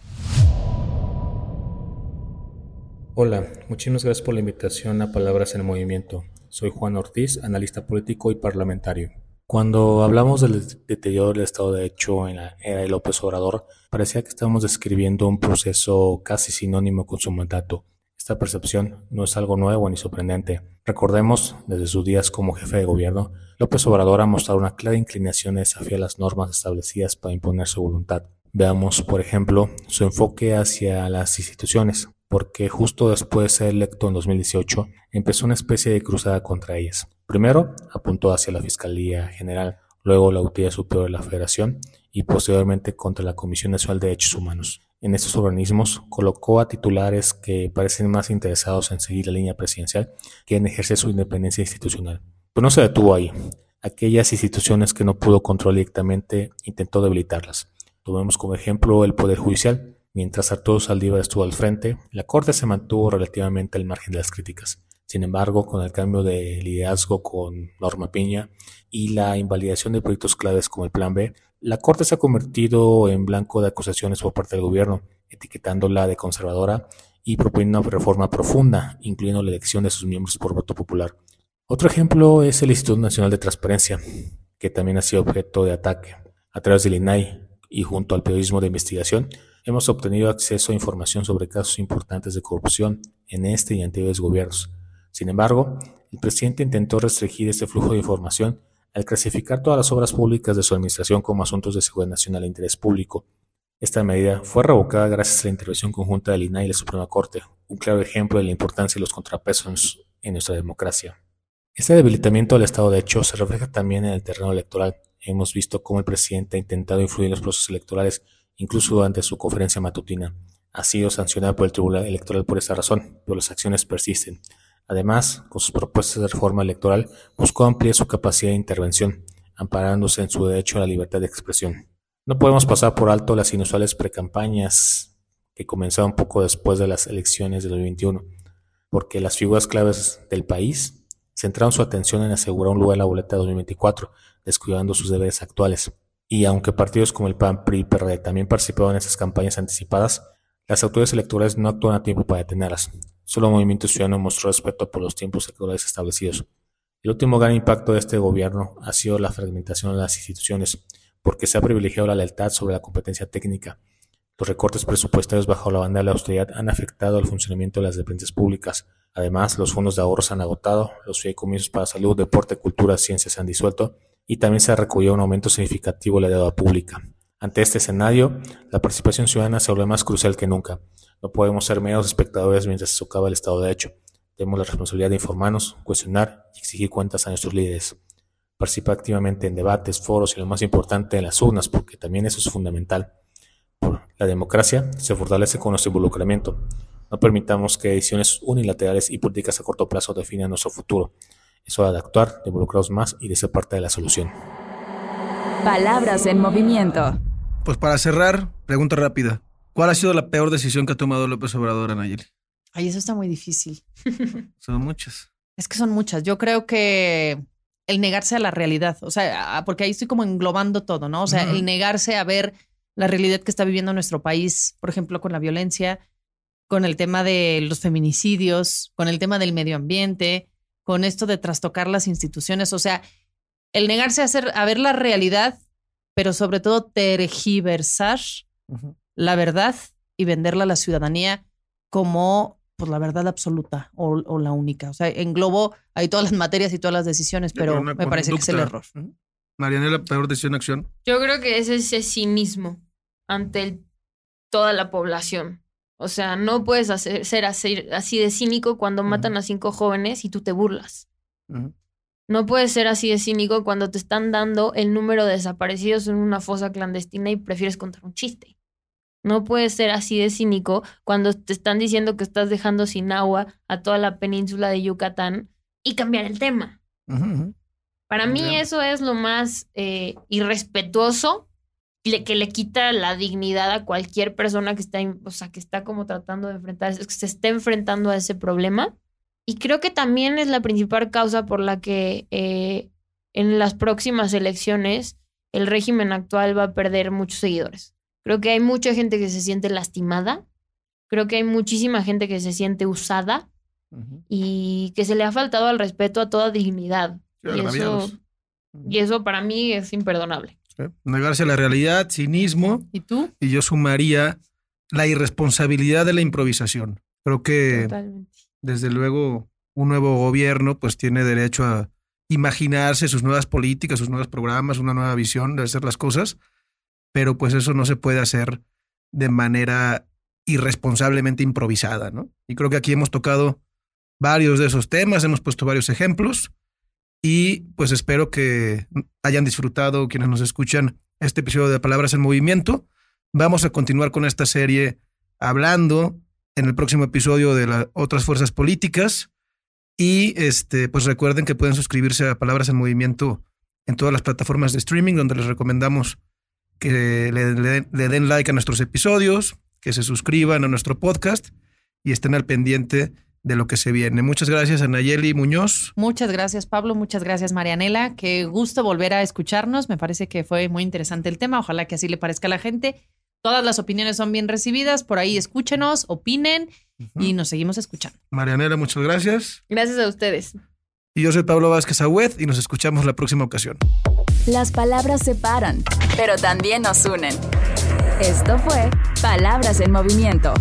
Hola, muchísimas gracias por la invitación a Palabras en Movimiento. Soy Juan Ortiz, analista político y parlamentario. Cuando hablamos del deterioro del Estado de Derecho en la era de López Obrador, parecía que estábamos describiendo un proceso casi sinónimo con su mandato. Esta percepción no es algo nuevo ni sorprendente. Recordemos, desde sus días como jefe de gobierno, López Obrador ha mostrado una clara inclinación a desafiar las normas establecidas para imponer su voluntad. Veamos, por ejemplo, su enfoque hacia las instituciones, porque justo después de ser electo en 2018, empezó una especie de cruzada contra ellas. Primero, apuntó hacia la Fiscalía General, luego la Auditoría Superior de la Federación y posteriormente contra la Comisión Nacional de Derechos Humanos. En estos organismos colocó a titulares que parecen más interesados en seguir la línea presidencial que en ejercer su independencia institucional. Pero no se detuvo ahí. Aquellas instituciones que no pudo controlar directamente intentó debilitarlas. Tomemos como ejemplo el Poder Judicial. Mientras Arturo Saldívar estuvo al frente, la Corte se mantuvo relativamente al margen de las críticas. Sin embargo, con el cambio de liderazgo con Norma Piña y la invalidación de proyectos claves como el Plan B, la Corte se ha convertido en blanco de acusaciones por parte del gobierno, etiquetándola de conservadora y proponiendo una reforma profunda, incluyendo la elección de sus miembros por voto popular. Otro ejemplo es el Instituto Nacional de Transparencia, que también ha sido objeto de ataque. A través del INAI y junto al periodismo de investigación, hemos obtenido acceso a información sobre casos importantes de corrupción en este y anteriores gobiernos. Sin embargo, el presidente intentó restringir este flujo de información al clasificar todas las obras públicas de su administración como asuntos de seguridad nacional e interés público. Esta medida fue revocada gracias a la intervención conjunta del INAI y la Suprema Corte, un claro ejemplo de la importancia y los contrapesos en nuestra democracia. Este debilitamiento del Estado de Derecho se refleja también en el terreno electoral. Hemos visto cómo el presidente ha intentado influir en los procesos electorales, incluso durante su conferencia matutina. Ha sido sancionado por el Tribunal Electoral por esta razón, pero las acciones persisten. Además, con sus propuestas de reforma electoral, buscó ampliar su capacidad de intervención, amparándose en su derecho a la libertad de expresión. No podemos pasar por alto las inusuales precampañas que comenzaron poco después de las elecciones de 2021, porque las figuras claves del país centraron su atención en asegurar un lugar en la boleta de 2024, descuidando sus deberes actuales. Y aunque partidos como el PAN, PRI y PRD también participaron en esas campañas anticipadas, las autoridades electorales no actúan a tiempo para detenerlas. Solo el Movimiento Ciudadano mostró respeto por los tiempos electorales establecidos. El último gran impacto de este gobierno ha sido la fragmentación de las instituciones, porque se ha privilegiado la lealtad sobre la competencia técnica. Los recortes presupuestarios bajo la banda de la austeridad han afectado al funcionamiento de las dependencias públicas. Además, los fondos de ahorro se han agotado, los fideicomisos para salud, deporte, cultura, ciencias se han disuelto y también se ha recogido un aumento significativo de la deuda pública. Ante este escenario, la participación ciudadana se vuelve más crucial que nunca. No podemos ser meros espectadores mientras se socava el Estado de Derecho. Tenemos la responsabilidad de informarnos, cuestionar y exigir cuentas a nuestros líderes. Participa activamente en debates, foros y lo más importante en las urnas, porque también eso es fundamental. La democracia se fortalece con nuestro involucramiento. No permitamos que decisiones unilaterales y políticas a corto plazo definan nuestro futuro. Es hora de actuar, de involucrarnos más y de ser parte de la solución. Palabras en movimiento. Pues para cerrar, pregunta rápida. ¿Cuál ha sido la peor decisión que ha tomado López Obrador, Anayeli? Ay, eso está muy difícil. Son muchas. Es que son muchas. Yo creo que el negarse a la realidad, o sea, porque ahí estoy como englobando todo, ¿no? O sea, el negarse a ver la realidad que está viviendo nuestro país, por ejemplo, con la violencia, con el tema de los feminicidios, con el tema del medio ambiente, con esto de trastocar las instituciones. O sea, el negarse a ver la realidad, pero sobre todo tergiversar la verdad y venderla a la ciudadanía como pues, la verdad absoluta o la única. O sea, englobo ahí todas las materias y todas las decisiones, pero me parece que es el error. Marianela, ¿peor decisión, acción? Yo creo que es ese cinismo ante toda la población. O sea, no puedes ser así de cínico cuando matan a 5 jóvenes y tú te burlas. No puedes ser así de cínico cuando te están dando el número de desaparecidos en una fosa clandestina y prefieres contar un chiste. No puedes ser así de cínico cuando te están diciendo que estás dejando sin agua a toda la península de Yucatán y cambiar el tema. Para mí eso es lo más irrespetuoso, que le quita la dignidad a cualquier persona que está, o sea, que está como tratando de enfrentar, que se está enfrentando a ese problema. Y creo que también es la principal causa por la que en las próximas elecciones el régimen actual va a perder muchos seguidores. Creo que hay mucha gente que se siente lastimada, creo que hay muchísima gente que se siente usada y que se le ha faltado al respeto a toda dignidad. Y eso para mí es imperdonable. Negarse a la realidad, cinismo. ¿Y tú? Y yo sumaría la irresponsabilidad de la improvisación. Creo que desde luego un nuevo gobierno pues tiene derecho a imaginarse sus nuevas políticas, sus nuevos programas, una nueva visión de hacer las cosas, pero pues eso no se puede hacer de manera irresponsablemente improvisada, ¿no? Y creo que aquí hemos tocado varios de esos temas, hemos puesto varios ejemplos. Y pues espero que hayan disfrutado quienes nos escuchan este episodio de Palabras en Movimiento. Vamos a continuar con esta serie hablando en el próximo episodio de las otras fuerzas políticas. Y pues recuerden que pueden suscribirse a Palabras en Movimiento en todas las plataformas de streaming, donde les recomendamos que le den like a nuestros episodios, que se suscriban a nuestro podcast y estén al pendiente de lo que se viene. Muchas gracias, Anayeli Muñoz. Muchas gracias, Pablo. Muchas gracias, Marianela. Qué gusto volver a escucharnos. Me parece que fue muy interesante el tema. Ojalá que así le parezca a la gente. Todas las opiniones son bien recibidas. Por ahí escúchenos, opinen y nos seguimos escuchando. Marianela, muchas gracias. Gracias a ustedes. Y yo soy Pablo Vázquez Agüed y nos escuchamos la próxima ocasión. Las palabras separan, pero también nos unen. Esto fue Palabras en Movimiento.